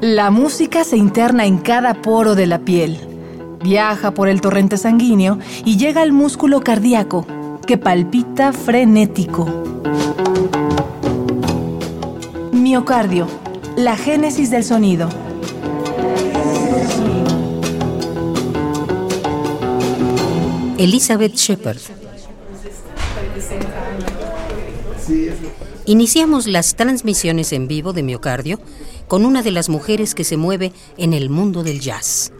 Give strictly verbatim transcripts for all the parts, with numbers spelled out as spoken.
La música se interna en cada poro de la piel, viaja por el torrente sanguíneo y llega al músculo cardíaco, que palpita frenético. Miocardio, la génesis del sonido. Elizabeth Shepherd. Iniciamos las transmisiones en vivo de Miocardio con una de las mujeres que se mueve en el mundo del jazz.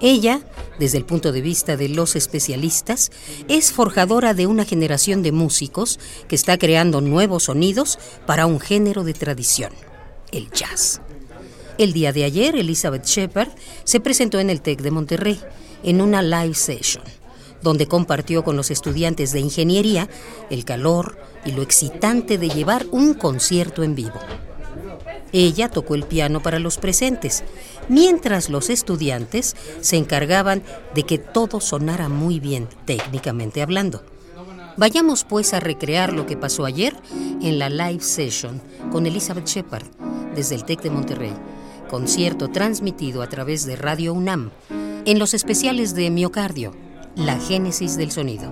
Ella, desde el punto de vista de los especialistas, es forjadora de una generación de músicos que está creando nuevos sonidos para un género de tradición, el jazz. El día de ayer, Elizabeth Shepherd se presentó en el TEC de Monterrey en una live session, donde compartió con los estudiantes de ingeniería el calor y lo excitante de llevar un concierto en vivo. Ella tocó el piano para los presentes, mientras los estudiantes se encargaban de que todo sonara muy bien, técnicamente hablando. Vayamos pues a recrear lo que pasó ayer en la live session con Elizabeth Shepherd desde el TEC de Monterrey, concierto transmitido a través de Radio UNAM en los especiales de Miocardio, la génesis del sonido.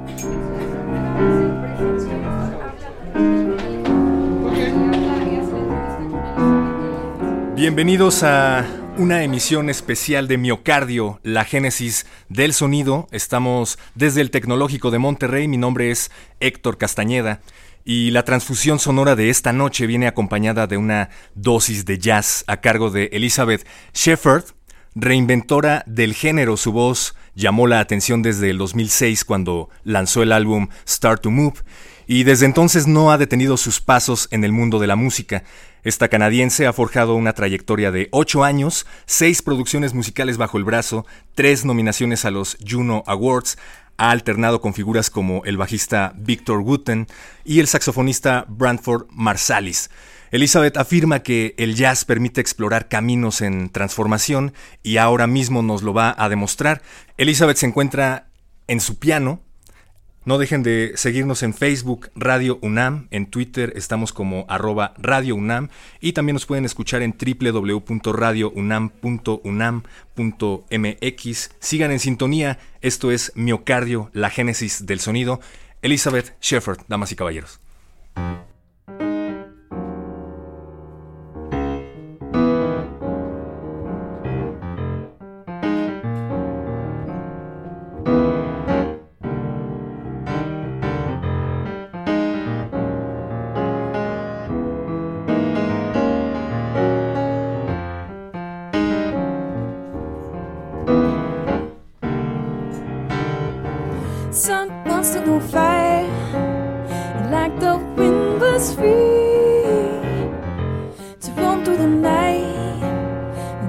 Bienvenidos a una emisión especial de Miocardio, la génesis del sonido. Estamos desde el Tecnológico de Monterrey. Mi nombre es Héctor Castañeda y la transfusión sonora de esta noche viene acompañada de una dosis de jazz a cargo de Elizabeth Shepherd, reinventora del género. Su voz llamó la atención desde el dos mil seis cuando lanzó el álbum Start to Move y desde entonces no ha detenido sus pasos en el mundo de la música. Esta canadiense ha forjado una trayectoria de ocho años, seis producciones musicales bajo el brazo, tres nominaciones a los Juno Awards. Ha alternado con figuras como el bajista Victor Wooten y el saxofonista Branford Marsalis. Elizabeth afirma que el jazz permite explorar caminos en transformación y ahora mismo nos lo va a demostrar. Elizabeth se encuentra en su piano. No dejen de seguirnos en Facebook, Radio UNAM. En Twitter estamos como arroba Radio UNAM. Y también nos pueden escuchar en doble u doble u doble u punto radio unam punto unam punto m x. Sigan en sintonía. Esto es Miocardio, la génesis del sonido. Elizabeth Shepherd, damas y caballeros. Sun wants to go fly, and like the wind was free to roam through the night,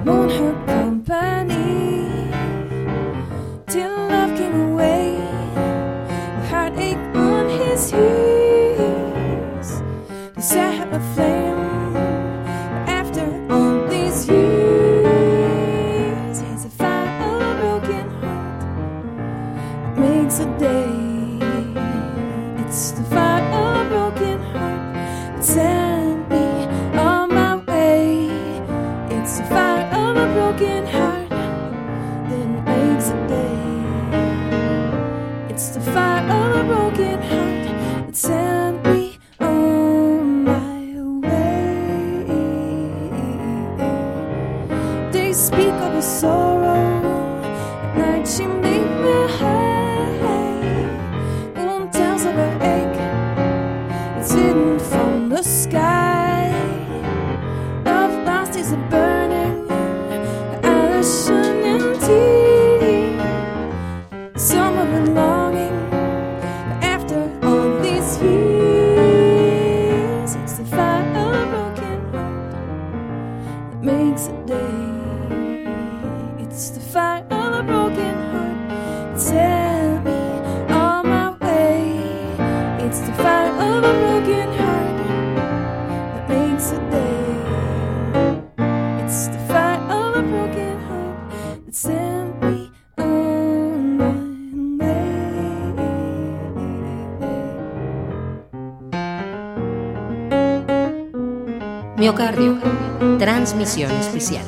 we want her company, till love came away, the heartache on his heels, the sad flame. Miocardio, transmisión especial.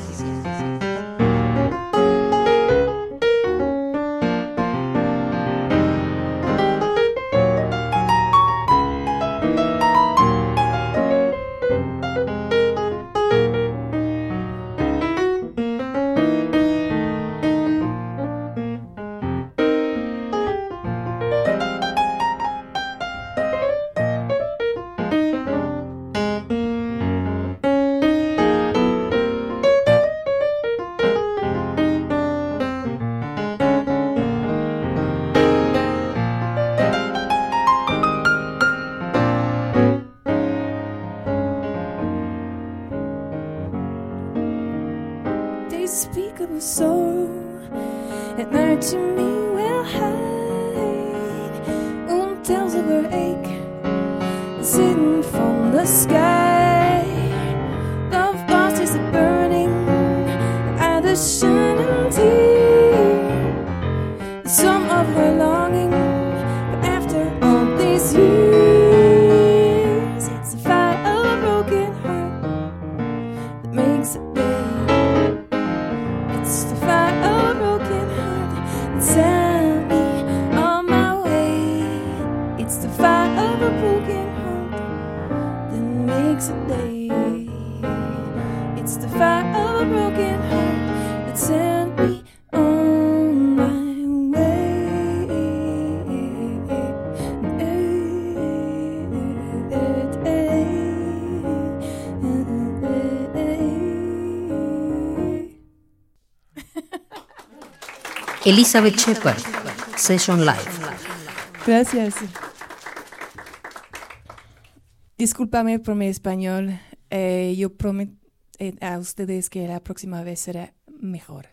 Elizabeth Shepherd, Session Live. Gracias. Discúlpame por mi español. Eh, yo prometo eh, a ustedes que la próxima vez será mejor.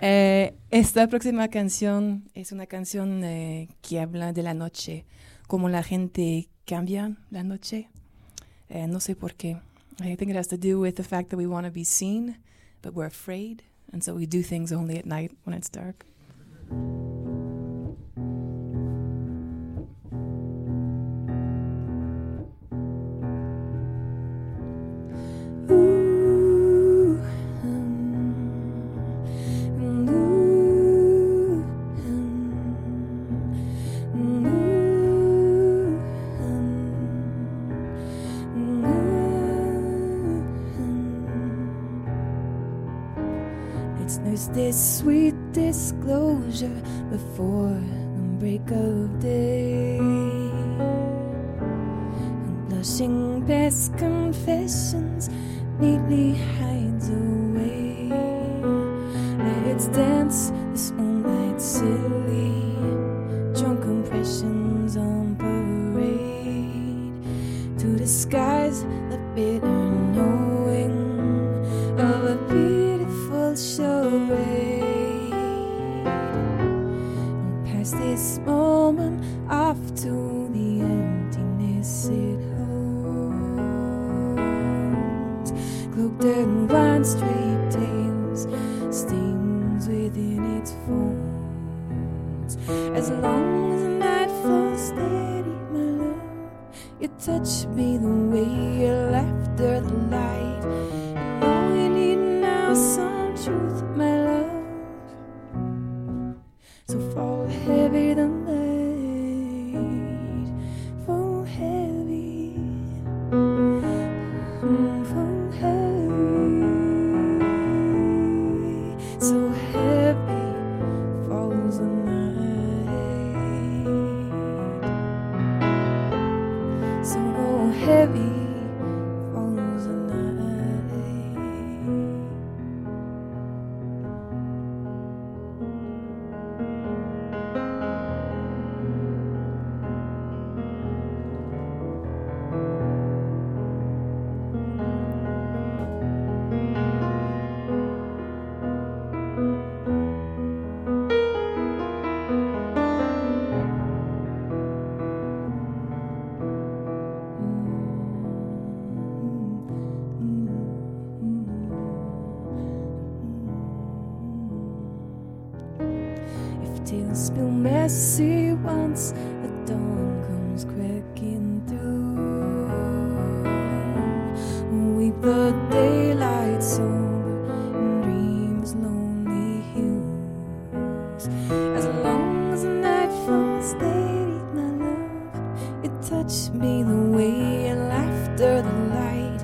Eh, esta próxima canción es una canción eh, que habla de la noche, cómo la gente cambia la noche. Eh, no sé por qué. I think it has to do with the fact that we want to be seen, but we're afraid. And so we do things only at night when it's dark. This sweet disclosure before the break of day, and blushing past confessions neatly hides away. Let's dance this moonlight silly, drunk impressions on parade, to disguise the bitter knowing of a beautiful show. This moment off to the emptiness it holds, cloaked in blind straight tales, stings within its folds. As long as the night falls steady, my love, you touch me the way your laughter, the light, and all you need now is some truth, my love. So fall heavy the night, fall heavy, fall heavy, so heavy falls the night, so heavy falls the night. the daylight sober and dreams lonely hues. As long as the night falls, they eat my love. It touched me the way your laughter, the light,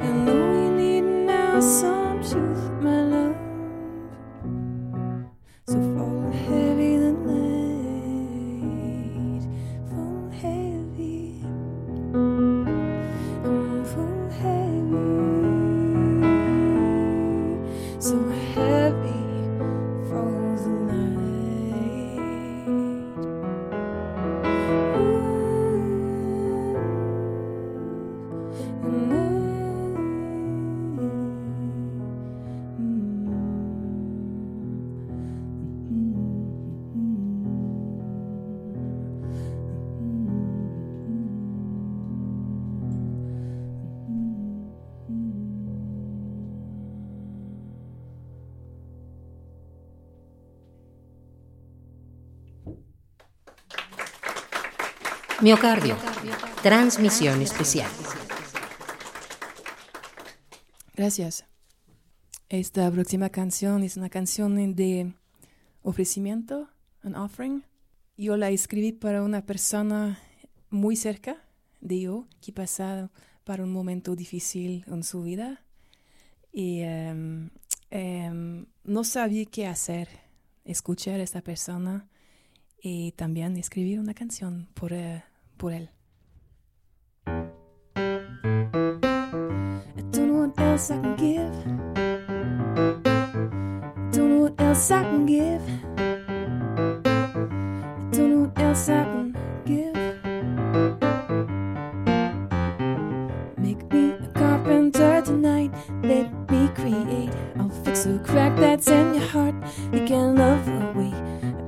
and though you need now some truth, my love. So fall heavy the night, fall heavy, I'm fall heavy. So heavy falls the night. Ooh, and Miocardio, transmisión especial. Gracias. Esta próxima canción es una canción de ofrecimiento, an offering. Yo la escribí para una persona muy cerca de yo que pasaba por un momento difícil en su vida y um, um, no sabía qué hacer, escuchar a esta persona y también escribí una canción por uh, por él. I don't know what else I can give. I don't know what else I can give. I don't know what else I can give. Make me a carpenter tonight. Let me create. I'll fix a crack that's in your heart. You can love away.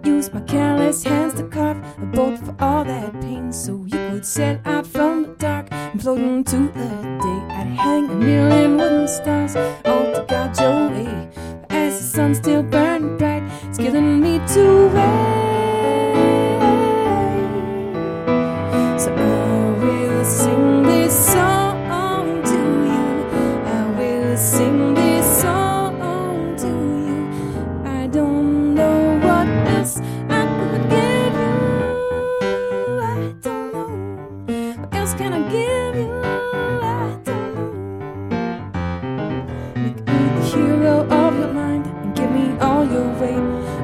Use my careless hands to carve a boat for all that pain, so you could sail out from the dark and float into the day. I'd hang a million wooden stars all to guide your way, but as the sun's still burning bright, it's killing me to wait. So I will sing this song to you. I will sing this song.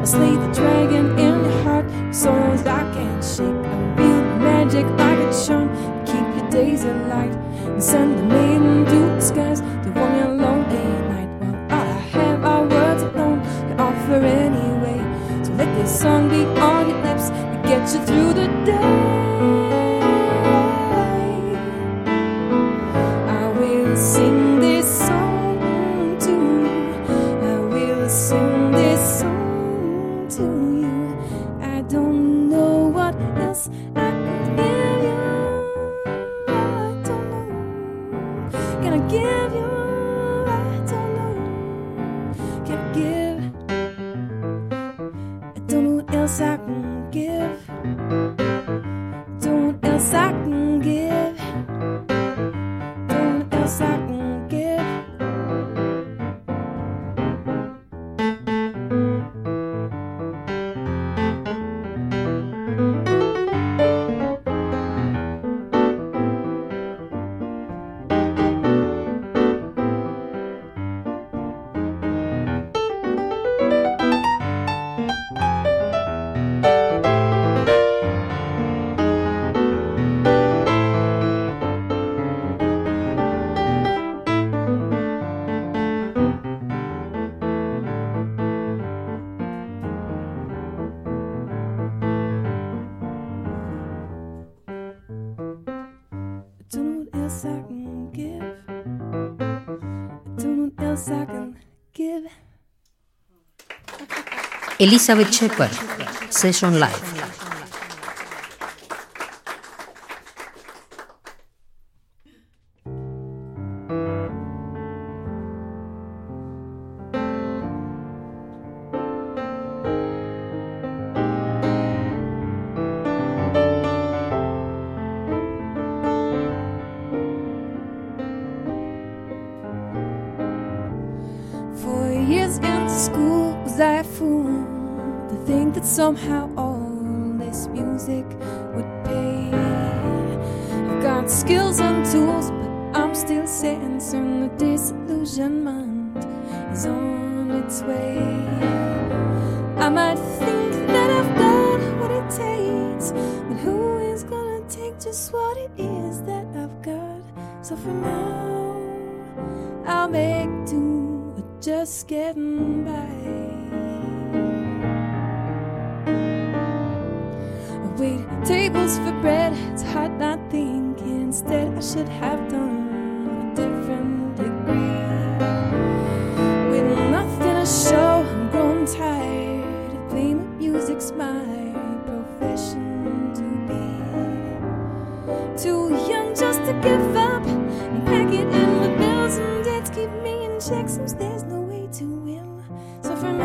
Slay the dragon in your heart, souls I can't shake. I'll be magic like a charm, keep your days alight, and send the maiden through the skies to warm your lonely night. While all I have are words alone, can offer anyway. So let this song be on your lips to get you through the day. I will sing this song to you. I will sing this song. Elizabeth Shepherd, Session Live. school was I fooled to think that somehow all this music would pay. I've got skills and tools, but I'm still sitting soon. The disillusionment is on its way. I might think that I've got what it takes, but who is gonna take just what it is that I've got? So for now, I'll make do. Just getting by. I wait tables for bread. It's hard not thinking. Instead, I should have done a different degree. With nothing to show, I'm grown tired of playing music's my profession to be. Too young just to give up and pack it in with bills and debts keep me in check. Since there's no way to win, so for now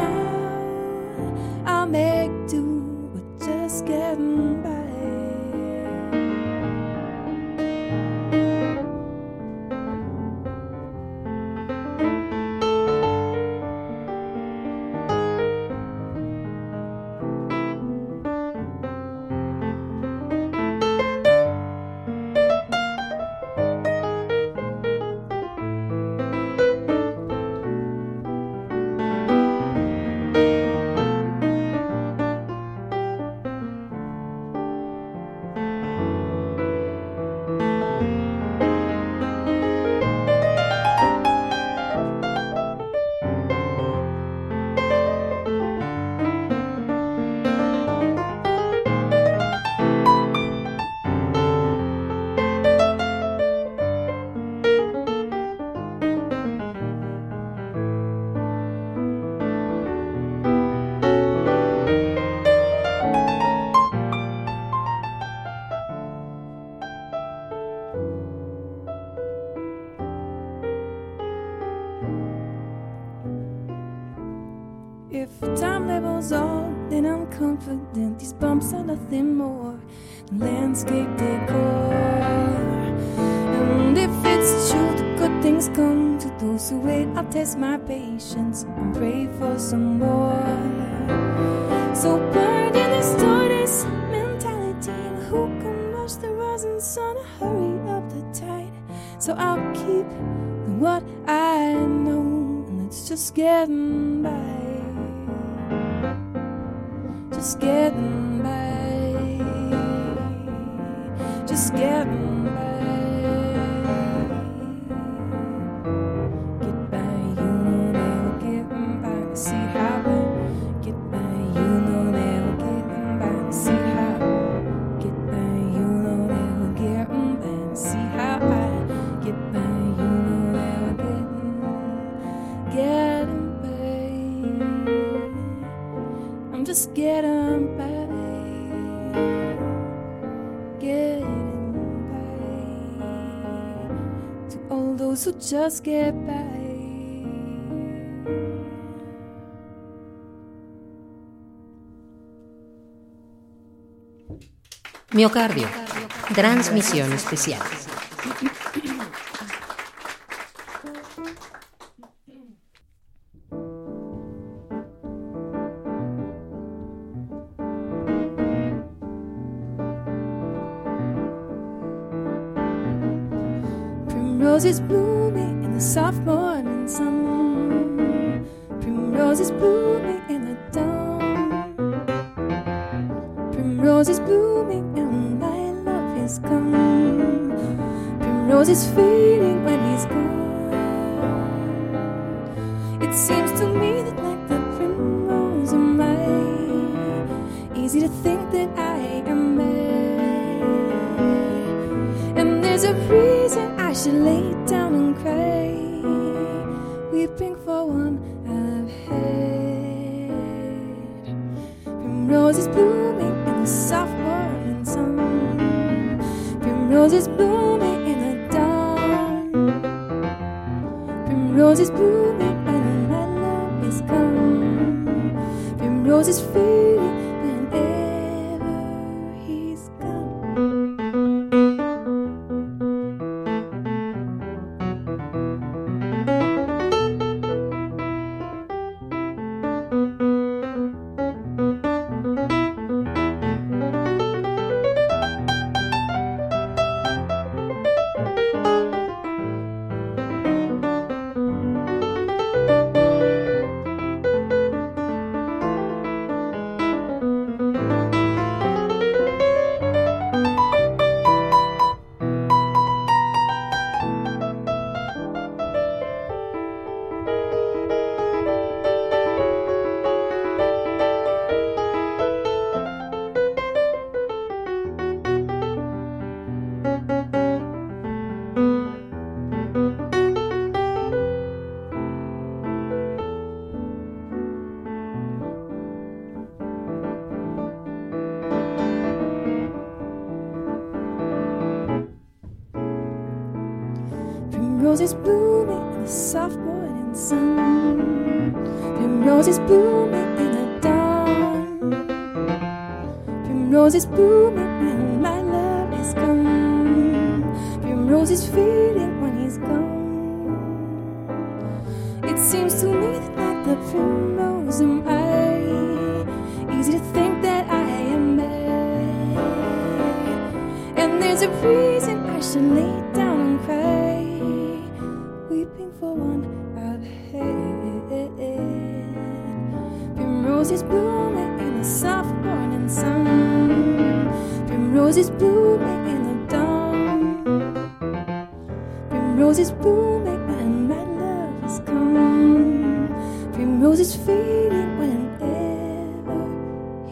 I'll make do with just getting by. Confident, these bumps are nothing more than landscape decor. And if it's true that good things come to those who wait, I'll test my patience and pray for some more. So burned in this tortoise mentality, and who can rush the rising sun or hurry up the tide? So I'll keep what I know, and it's just getting by. Just getting by, just getting by. Get by, you know they were getting by. See how we get by, you know they were getting by. See how get by, you know they were getting by. See how I get by, you know they were getting, getting by. I'm just getting. So just get by. Miocardio, transmisión especial. Primroses blooming in the soft morning sun. Primroses blooming in the dawn. Primroses blooming and my love is gone. Primroses fading when he's gone. It seems to me that like the primrose am I, easy to think that I am mad. And there's a reason I should lay down and cry, weeping for one I've had. Primroses blooming in the soft morning sun. Primroses blooming in the dawn. Primroses blooming when my love is gone. Primroses fading whenever he's gone. roses blooming in the soft morning sun. Primroses blooming in the dawn. Primroses blooming when my love is gone. Primroses fading when he's gone. It seems to me that like the primrose am I. Easy to think that I am mad. And there's a reason I should lay down and cry, weeping for one I've had. Primroses blooming in the soft morning sun. Primroses blooming in the dawn. Primroses blooming when my love is gone. Primroses fading whenever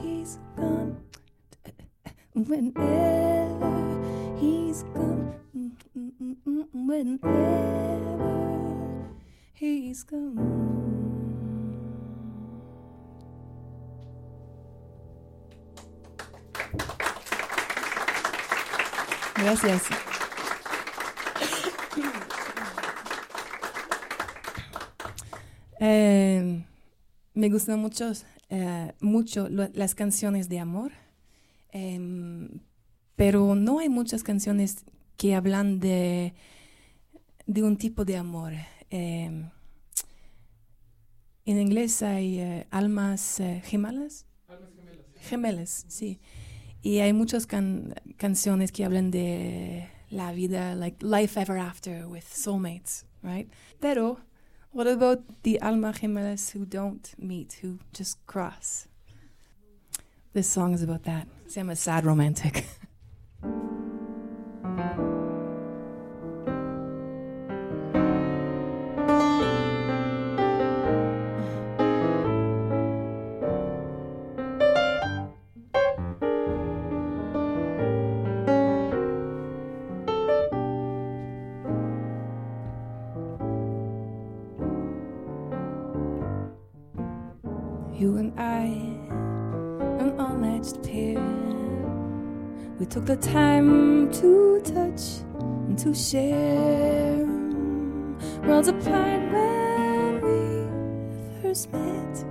he's gone. Whenever he's gone, whenever he's gone. Gracias. Eh, me gustan mucho, eh, mucho lo, las canciones de amor. Eh, Pero no hay muchas canciones que hablan de, de un tipo de amor. Eh, en inglés hay eh, almas eh, gemelas. Almas gemelas. Gemelas, sí. Y hay muchas can- canciones que hablan de la vida, like life ever after with soulmates, right? Pero, what about the alma gemelas who don't meet, who just cross? This song is about that. Se llama Sad Romantic. You and I, an unmatched pair. We took the time to touch and to share. Worlds apart when we first met.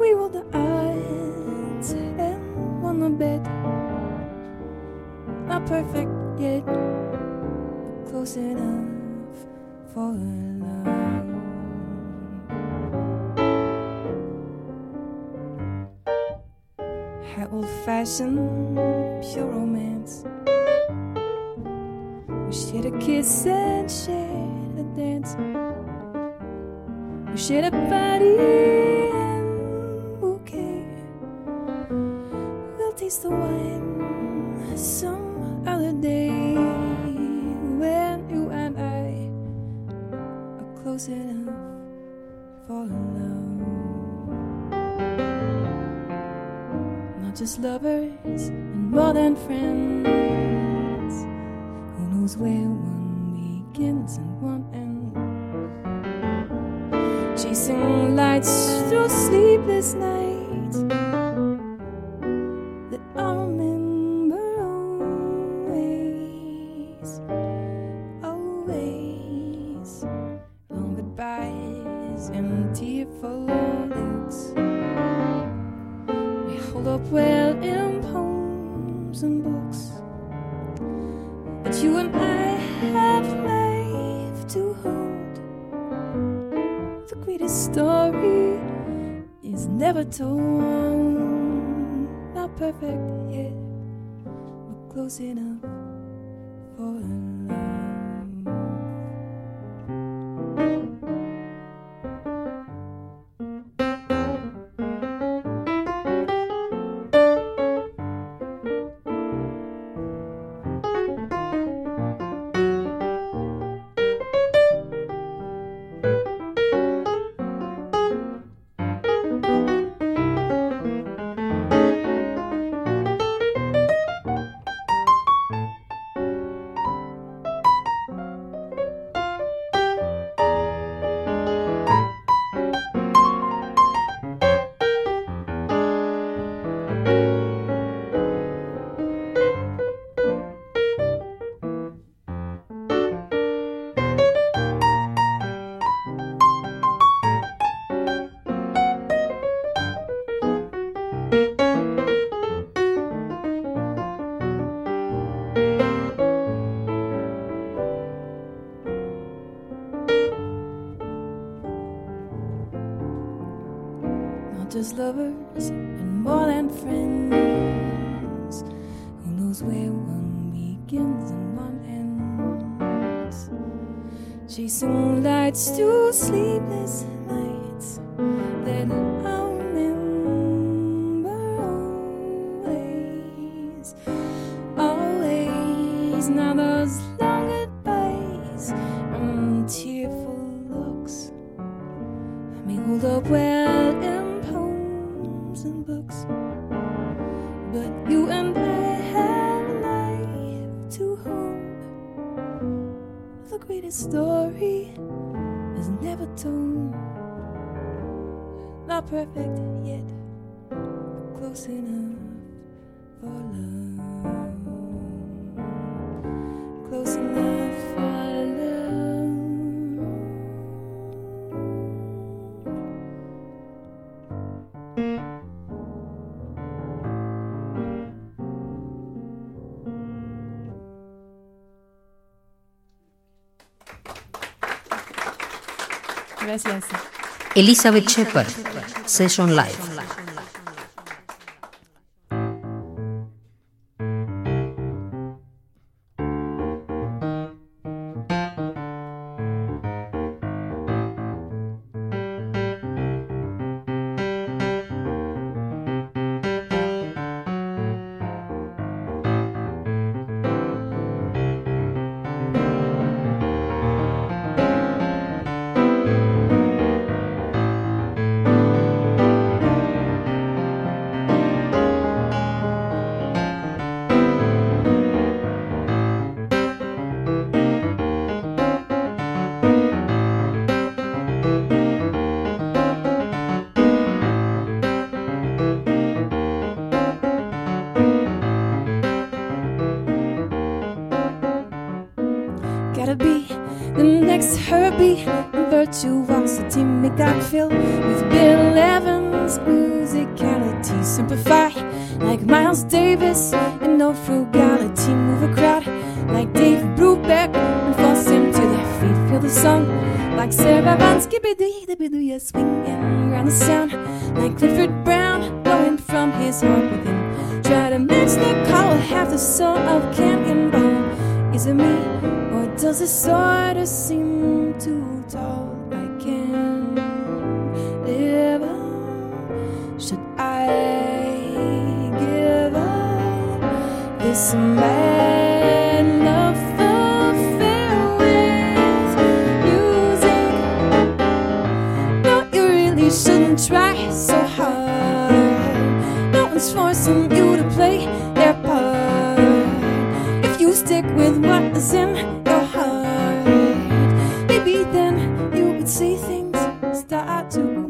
We rolled the odds and won the bet. Not perfect yet, but close enough for love. Old-fashioned, pure romance. We shared a kiss and shared a dance. We shared a body and bouquet. We'll taste the wine some other day when you and I are close enough for love. Just lovers and more than friends. Who knows where one begins and one ends? Chasing lights through sleepless nights that I'll remember always, always. Long goodbyes and tearful looks. Up well in poems and books, but you and I have life to hold. The greatest story is never told. Not perfect yet, but close enough for love. not just lovers and more than friends. Who knows where one begins and one ends? She soon lights two sleepless nights that I'll remember always, always. Now those long goodbyes and tearful looks I may hold up well in poems and books, but you and I have a life to hold. The greatest story is never told. Not perfect yet, but close enough for love. Close enough for love. Gracias. Elizabeth Shepherd, Session Live. Virtuosity, make that fill with Bill Evans musicality. Simplify like Miles Davis and no frugality. Move a crowd like Dave Brubeck and force him to their feet. Feel the song like Sarah Van Skippy-Doo. Yes, swinging around the sound like Clifford Brown blowing from his heart within. Try to match the call, half the soul of Cannonball. Is it me or does it sort of seem too tall? This mad love for farewells music. No, you really shouldn't try so hard. No one's forcing you to play their part. If you stick with what is in your heart, maybe then you would see things start to move.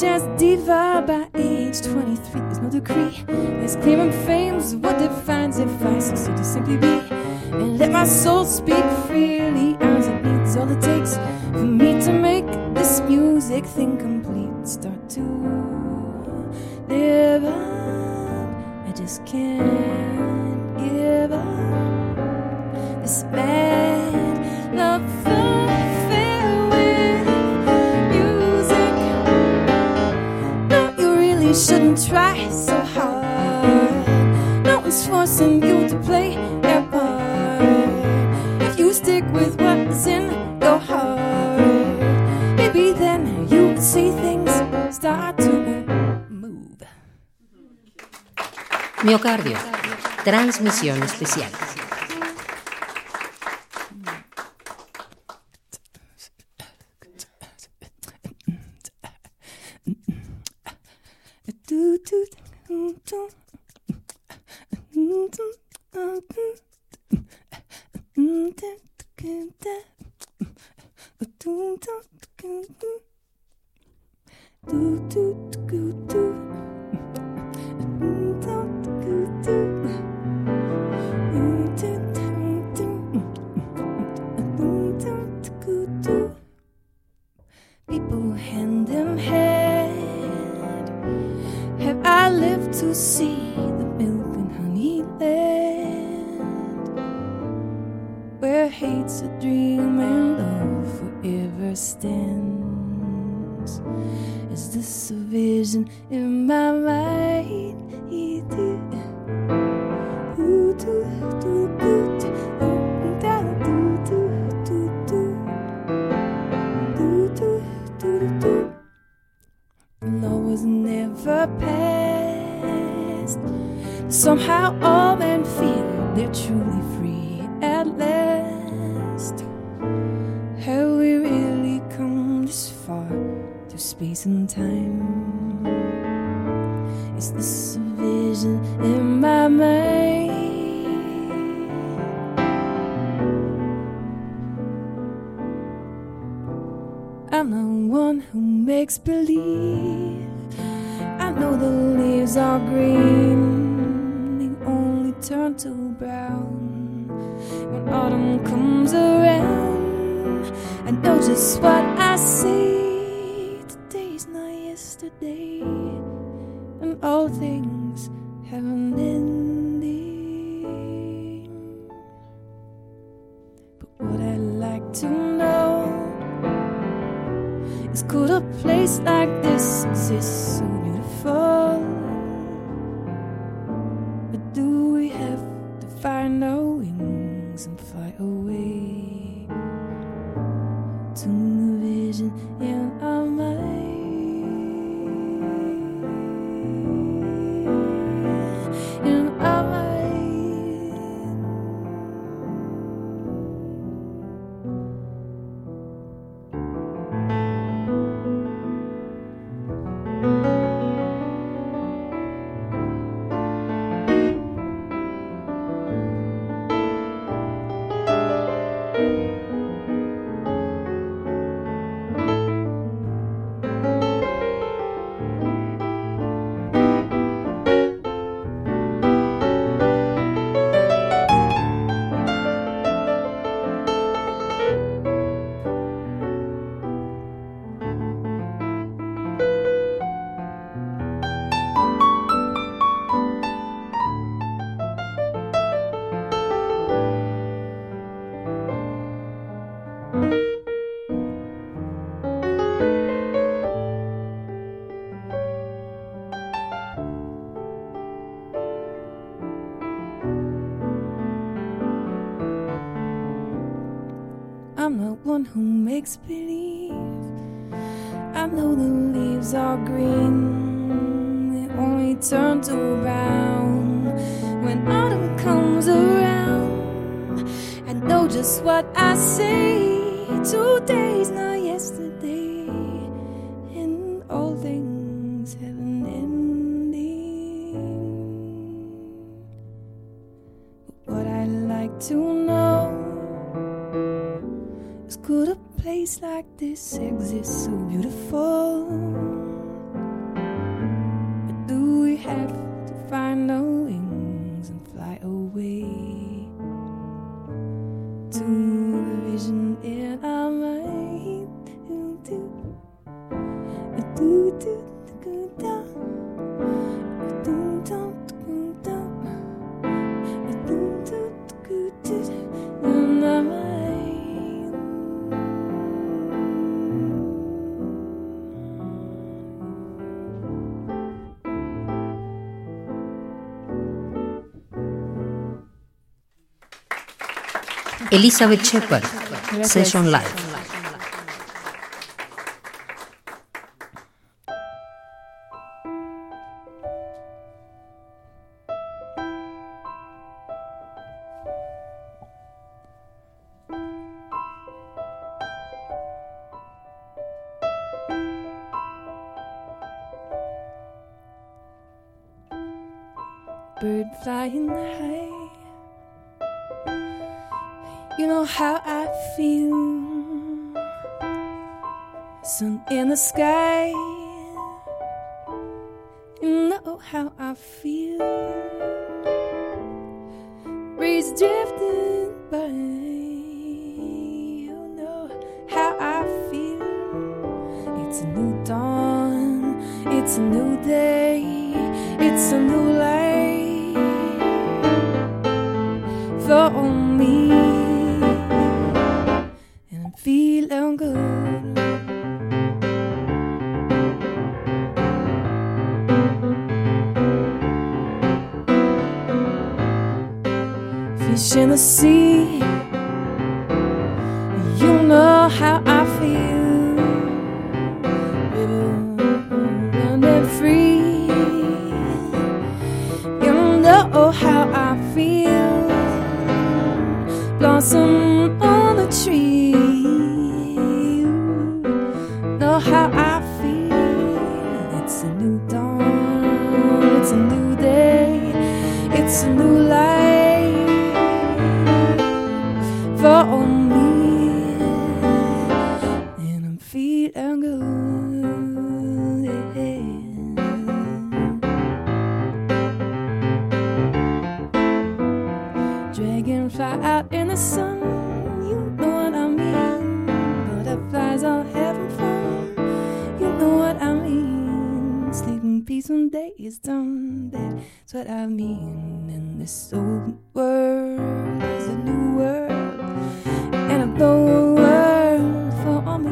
Jazz diva by age twenty-three, there's no decree. There's clear and fame's what defines if I succeed to simply be and let my soul speak freely as it needs. All it takes for me to make this music thing complete. Start to live on. I just can't give up this mad love for. Shouldn't try so hard. No Miocardio, transmisión especial. Who makes believe. I know the leaves are green, they only turn to brown when autumn comes around. I know just what I say. Today's not yesterday, and all things have an ending. But what I like to know, could a place like this exist so beautiful? But do we have to find our wings and fly away to the vision in our mind? Elizabeth Shepherd, Session Live. bird flying high. You know how I feel, sun in the sky. You know how I feel, breeze drifting by. You know how I feel. It's a new dawn, it's a new day, it's a new life for me, and I'm feeling good. Fish in the sea, you know how I feel, running free. Oh, how I feel, blossom on the tree. Oh, how I feel, it's a new dawn, it's a new day, it's a new life for me, and I'm feeling good. Yeah. Fly out in the sun, you know what I mean. Butterflies all having fun, you know what I mean. Sleep in peace when day is done, that's what I mean. And this old world is a new world, and a new world for me.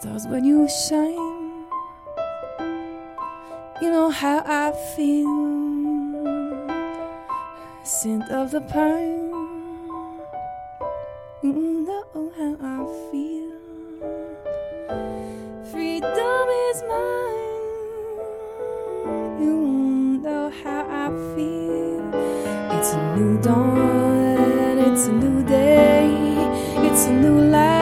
Stars when you shine, you know how I feel. Scent of the pine, you know how I feel. Freedom is mine, you know how I feel. It's a new dawn, it's a new day, it's a new life.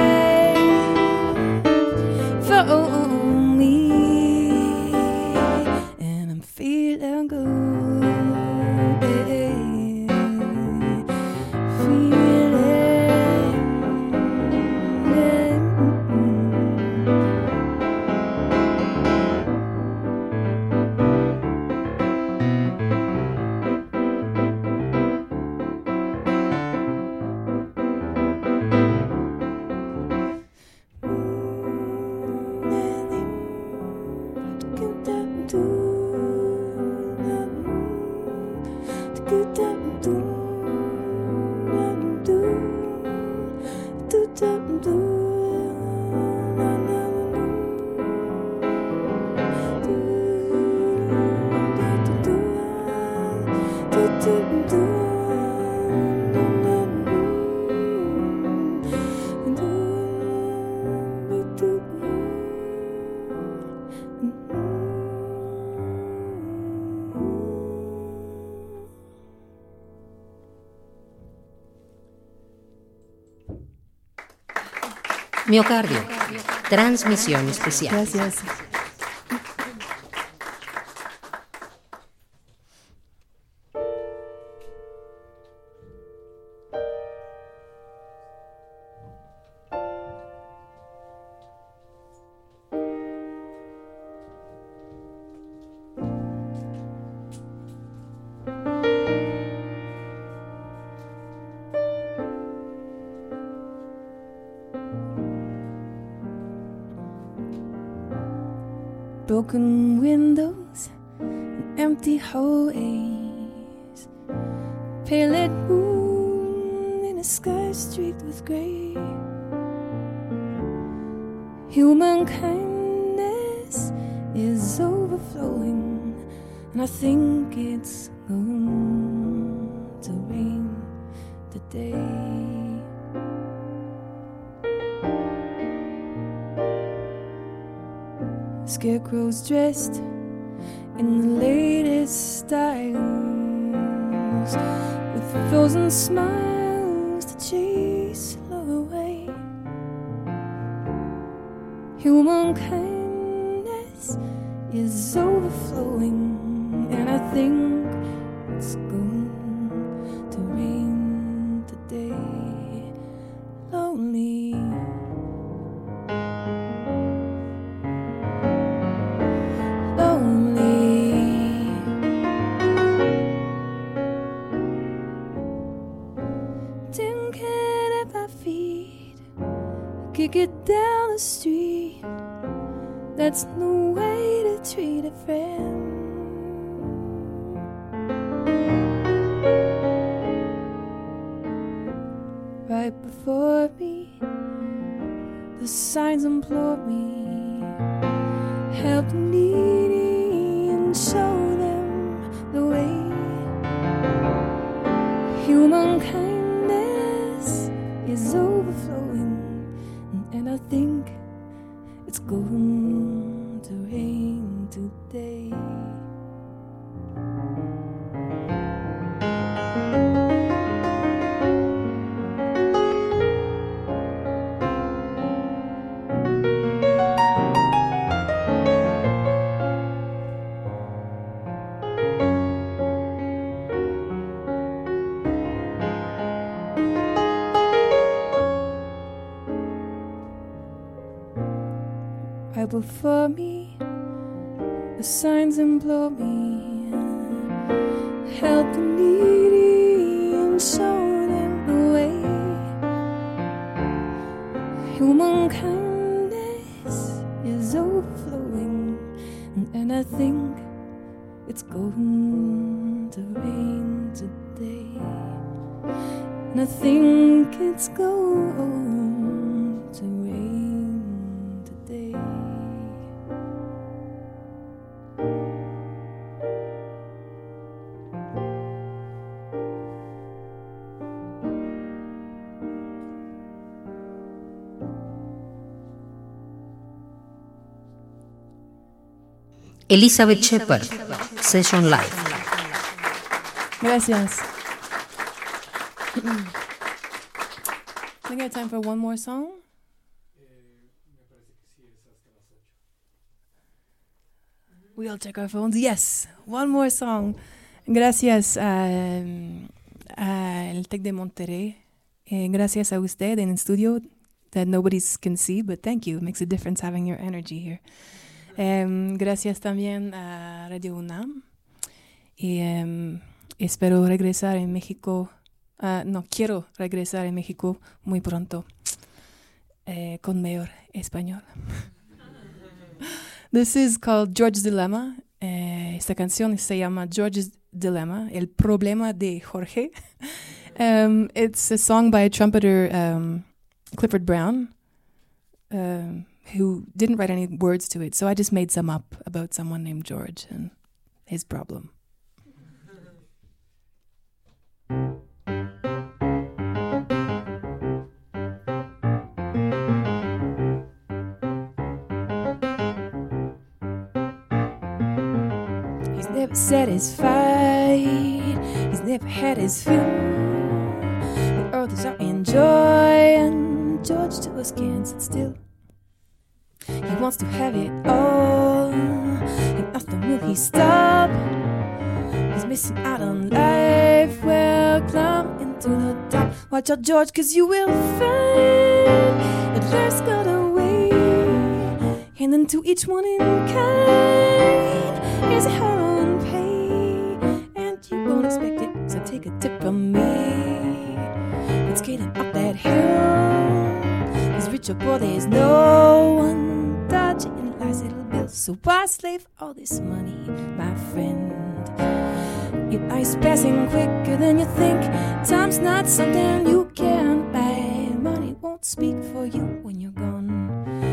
Miocardio, transmisión especial. Gracias. Broken windows, empty hallways, pale red moon in a sky streaked with grey. Human kindness is overflowing, and I think it's going to rain today. Scarecrows dressed in the latest styles, with frozen smiles to chase love away. Human kindness is overflowing, and I think it's going to rain today. Lonely. Get down the street, that's no way to treat a friend. Right before me, the signs implore me, help the needy and show them the way. Human kindness is overflowing, and I think it's going to rain today. Before me, the signs implore me, help the needy and show them the way. Human kindness is overflowing, and I think it's going to rain today. And I think it's going to rain today. Elizabeth Shepherd, Session Live. Gracias. I think I have time for one more song. We all check our phones. Yes, one more song. Gracias al a Tec de Monterrey. Eh, gracias a usted en el estudio that nobody can see, but thank you. It makes a difference having your energy here. Um, gracias también a Radio UNAM y um, espero regresar en México, uh, no, quiero regresar en México muy pronto uh, con mejor español. This is called George's Dilemma. Uh, esta canción se llama George's Dilemma, el problema de Jorge. um, it's a song by trumpeter um, Clifford Brown. Um, who didn't write any words to it, so I just made some up about someone named George and his problem. He's never satisfied, he's never had his fill, the others are enjoying George to a skin, sit still. He wants to have it all, and often will he stop. He's missing out on life. Well, climb into the top. Watch out, George, cause you will find that life's got a way. And then to each one in kind is her own pay. And you won't expect it, so take a tip from me. Let's get him up that hill. He's rich or poor, there's no one dodging life's little bills. So why slave all this money, my friend? Your life's passing quicker than you think. Time's not something you can buy. Money won't speak for you when you're gone.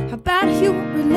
How about you?